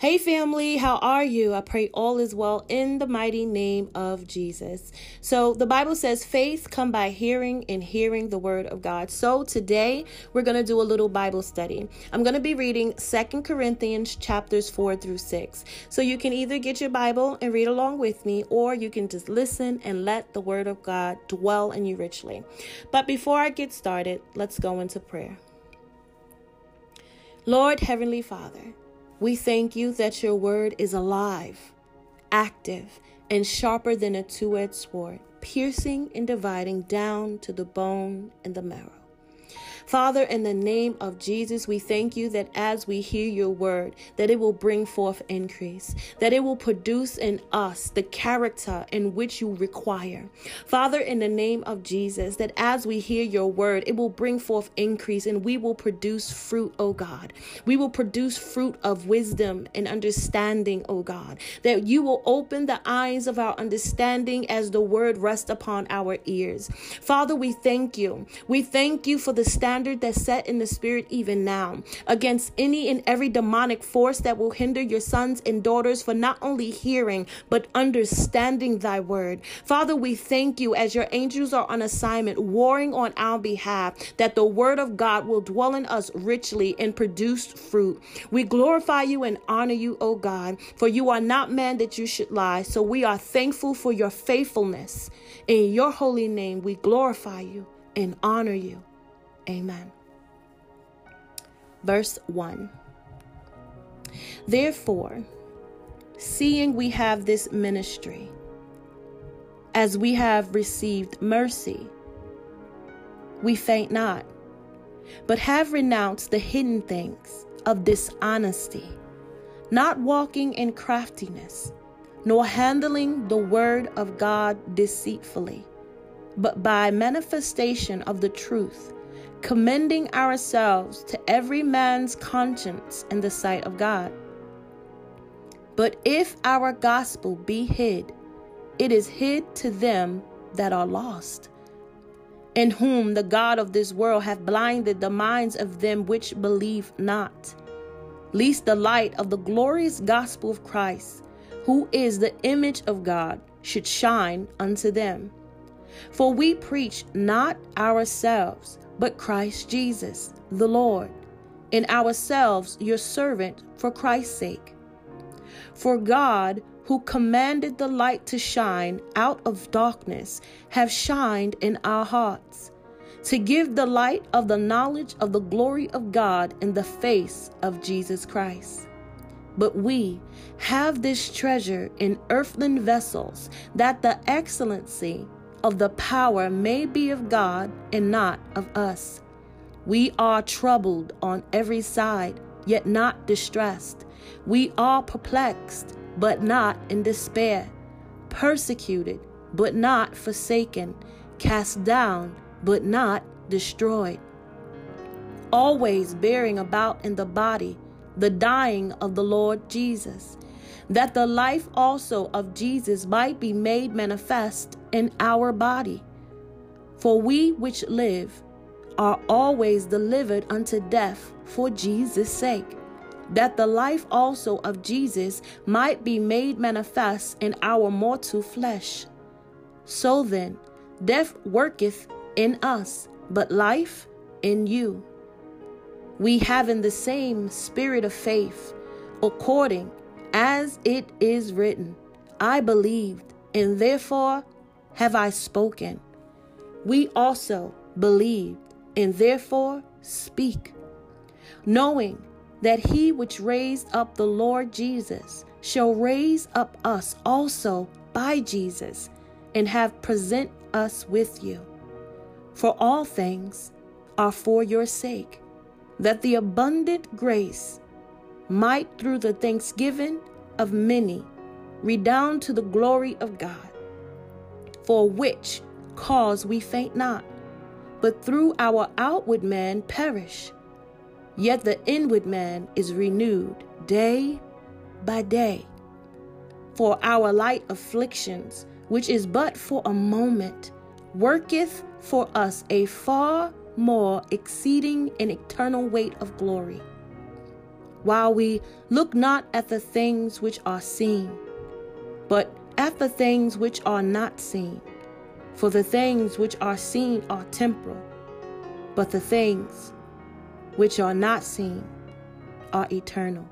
Hey family, how are you? I pray all is well in the mighty name of Jesus. So the Bible says faith come by hearing and hearing the word of God. So today we're going to do a little Bible study. I'm going to be reading 2 Corinthians chapters 4-6. So you can either get your Bible and read along with me, or you can just listen and let the word of God dwell in you richly. But before I get started, let's go into prayer. Lord, Heavenly Father, we thank you that your word is alive, active, and sharper than a two-edged sword, piercing and dividing down to the bone and the marrow. Father, in the name of Jesus, we thank you that as we hear your word, that it will bring forth increase, that it will produce in us the character in which you require. Father, in the name of Jesus, that as we hear your word, it will bring forth increase and we will produce fruit, oh God. We will produce fruit of wisdom and understanding, oh God, that you will open the eyes of our understanding as the word rests upon our ears. Father, we thank you. We thank you for the standard that's set in the spirit even now against any and every demonic force that will hinder your sons and daughters for not only hearing but understanding thy word. Father, we thank you as your angels are on assignment warring on our behalf that the word of God will dwell in us richly and produce fruit. We glorify you and honor you, O God, for you are not man that you should lie. So we are thankful for your faithfulness. In your holy name, we glorify you and honor you. Amen. Verse 1. Therefore, seeing we have this ministry, as we have received mercy, we faint not, but have renounced the hidden things of dishonesty, not walking in craftiness, nor handling the word of God deceitfully, but by manifestation of the truth, commending ourselves to every man's conscience in the sight of God. But if our gospel be hid, it is hid to them that are lost, in whom the God of this world hath blinded the minds of them which believe not, lest the light of the glorious gospel of Christ, who is the image of God, should shine unto them. For we preach not ourselves, but Christ Jesus, the Lord, and ourselves your servant for Christ's sake. For God, who commanded the light to shine out of darkness, have shined in our hearts, to give the light of the knowledge of the glory of God in the face of Jesus Christ. But we have this treasure in earthen vessels, that the excellency of the power may be of God and not of us. We are troubled on every side, yet not distressed. We are perplexed, but not in despair. Persecuted, but not forsaken. Cast down, but not destroyed. Always bearing about in the body the dying of the Lord Jesus, that the life also of Jesus might be made manifest in our body. For we which live are always delivered unto death for Jesus' sake, that the life also of Jesus might be made manifest in our mortal flesh. So then, death worketh in us, but life in you. We have in the same spirit of faith, according as it is written, I believed, and therefore have I spoken. We also believed, and therefore speak, knowing that he which raised up the Lord Jesus shall raise up us also by Jesus, and have present us with you. For all things are for your sake, that the abundant grace might through the thanksgiving of many redound to the glory of God, for which cause we faint not, but through our outward man perish, yet the inward man is renewed day by day. For our light afflictions, which is but for a moment, worketh for us a far more exceeding and eternal weight of glory. while we look not at the things which are seen, but at the things which are not seen. For the things which are seen are temporal, but the things which are not seen are eternal.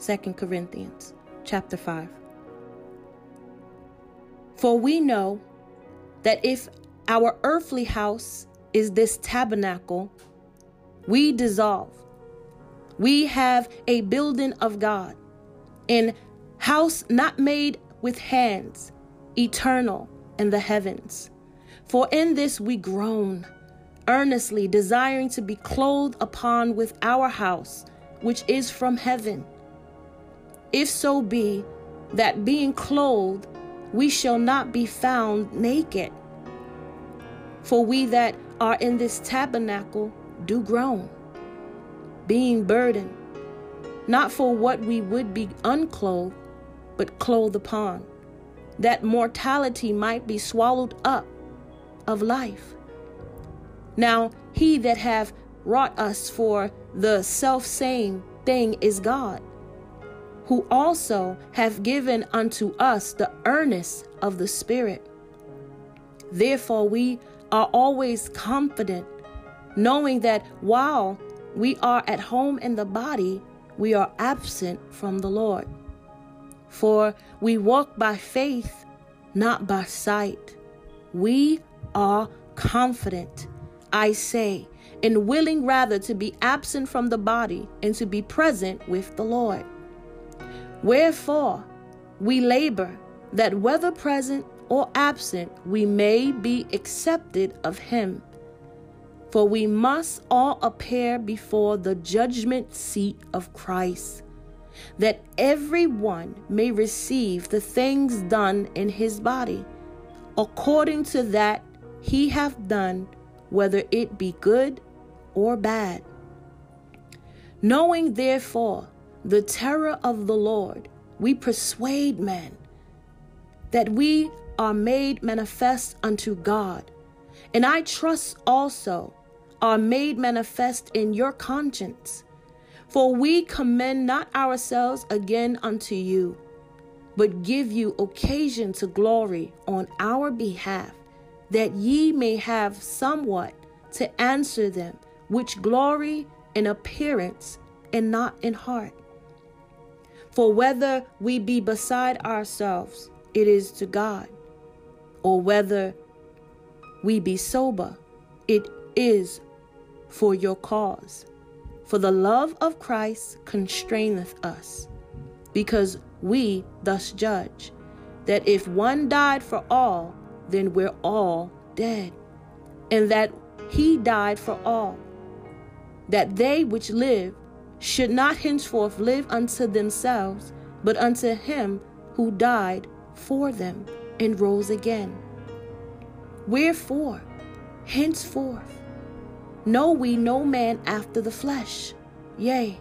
2 Corinthians chapter 5. For we know that if our earthly house is this tabernacle, we dissolve. We have a building of God, an house not made with hands, eternal in the heavens. For in this we groan, earnestly desiring to be clothed upon with our house, which is from heaven. If so be that being clothed, we shall not be found naked. For we that are in this tabernacle do groan, being burdened, not for what we would be unclothed, but clothed upon, that mortality might be swallowed up of life. Now he that hath wrought us for the selfsame thing is God, who also hath given unto us the earnest of the Spirit. Therefore we are always confident, knowing that while we are at home in the body, we are absent from the Lord. For we walk by faith, not by sight. We are confident, I say, and willing rather to be absent from the body and to be present with the Lord. Wherefore, we labor that whether present or absent, we may be accepted of him. For we must all appear before the judgment seat of Christ, that everyone may receive the things done in his body, according to that he hath done, whether it be good or bad. Knowing therefore the terror of the Lord, we persuade men, that we are made manifest unto God, and I trust also are made manifest in your conscience. For we commend not ourselves again unto you, but give you occasion to glory on our behalf, that ye may have somewhat to answer them, which glory in appearance and not in heart. For whether we be beside ourselves, it is to God, or whether we be sober, it is for your cause. For the love of Christ constraineth us, because we thus judge, that if one died for all, then we're all dead, and that he died for all, that they which live should not henceforth live unto themselves, but unto him who died for them and rose again. Wherefore, henceforth, know we no man after the flesh. Yea,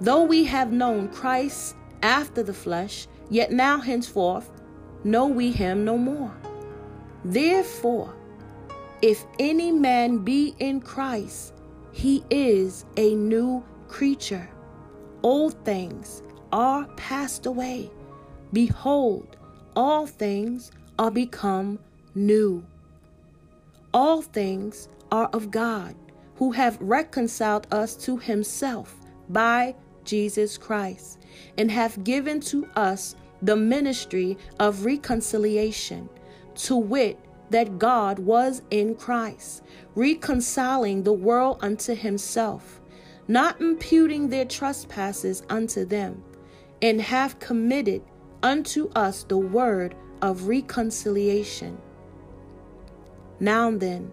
though we have known Christ after the flesh, yet now henceforth know we him no more. Therefore, if any man be in Christ, he is a new creature. Old things are passed away. Behold, all things are become new. All things are of God, who have reconciled us to himself by Jesus Christ, and have given to us the ministry of reconciliation, to wit, that God was in Christ, reconciling the world unto himself, not imputing their trespasses unto them, and have committed unto us the word of reconciliation. Now then,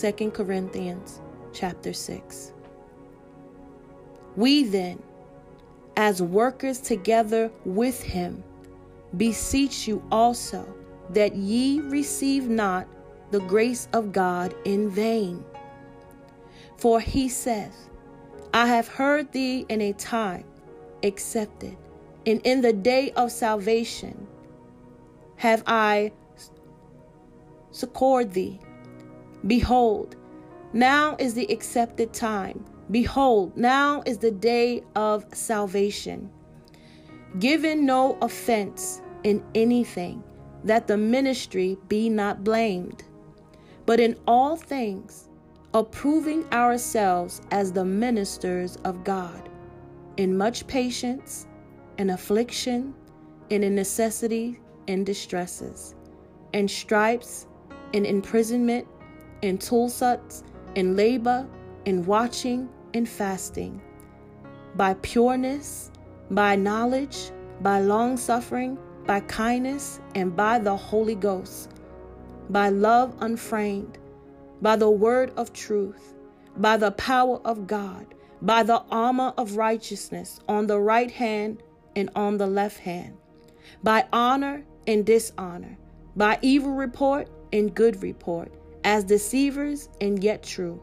2 Corinthians chapter 6. We then, as workers together with him, beseech you also that ye receive not the grace of God in vain. For he saith, I have heard thee in a time accepted, and in the day of salvation have I succored thee. Behold, now is the accepted time. Behold, now is the day of salvation. Giving no offense in anything, that the ministry be not blamed, but in all things approving ourselves as the ministers of God, in much patience, in affliction, and in necessity, in distresses, in stripes, in imprisonment, in tulsuts, in labor, in watching, in fasting, by pureness, by knowledge, by long-suffering, by kindness, and by the Holy Ghost, by love unframed, by the word of truth, by the power of God, by the armor of righteousness on the right hand and on the left hand, by honor and dishonor, by evil report and good report, as deceivers and yet true,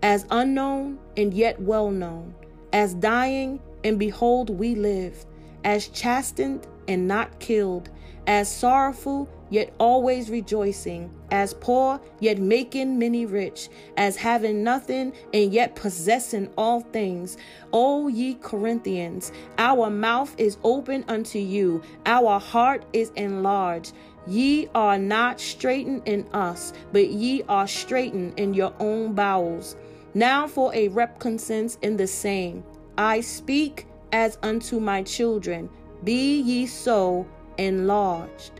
as unknown and yet well known, as dying and behold we live, as chastened and not killed, as sorrowful yet always rejoicing, as poor yet making many rich, as having nothing and yet possessing all things. O ye Corinthians, our mouth is open unto you, our heart is enlarged. Ye are not straitened in us, but ye are straitened in your own bowels. Now for a recompense in the same, I speak as unto my children, be ye so enlarged.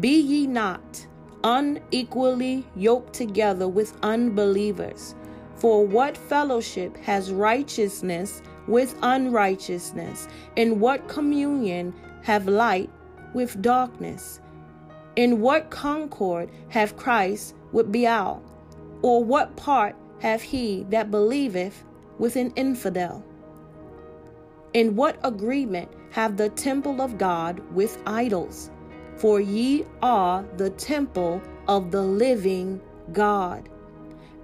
Be ye not unequally yoked together with unbelievers. For what fellowship has righteousness with unrighteousness? And what communion have light with darkness? In what concord have Christ with Belial? Or what part have he that believeth with an infidel? In what agreement have the temple of God with idols? For ye are the temple of the living God.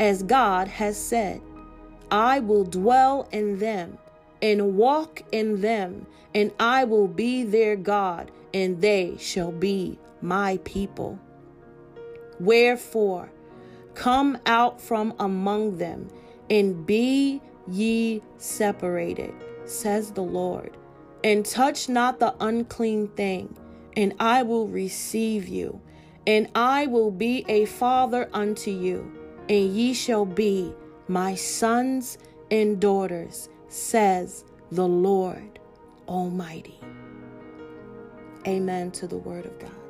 As God has said, I will dwell in them and walk in them, and I will be their God, and they shall be my people. Wherefore, come out from among them, and be ye separated, says the Lord, and touch not the unclean thing, and I will receive you, and I will be a father unto you, and ye shall be my sons and daughters, says the Lord Almighty. Amen to the word of God.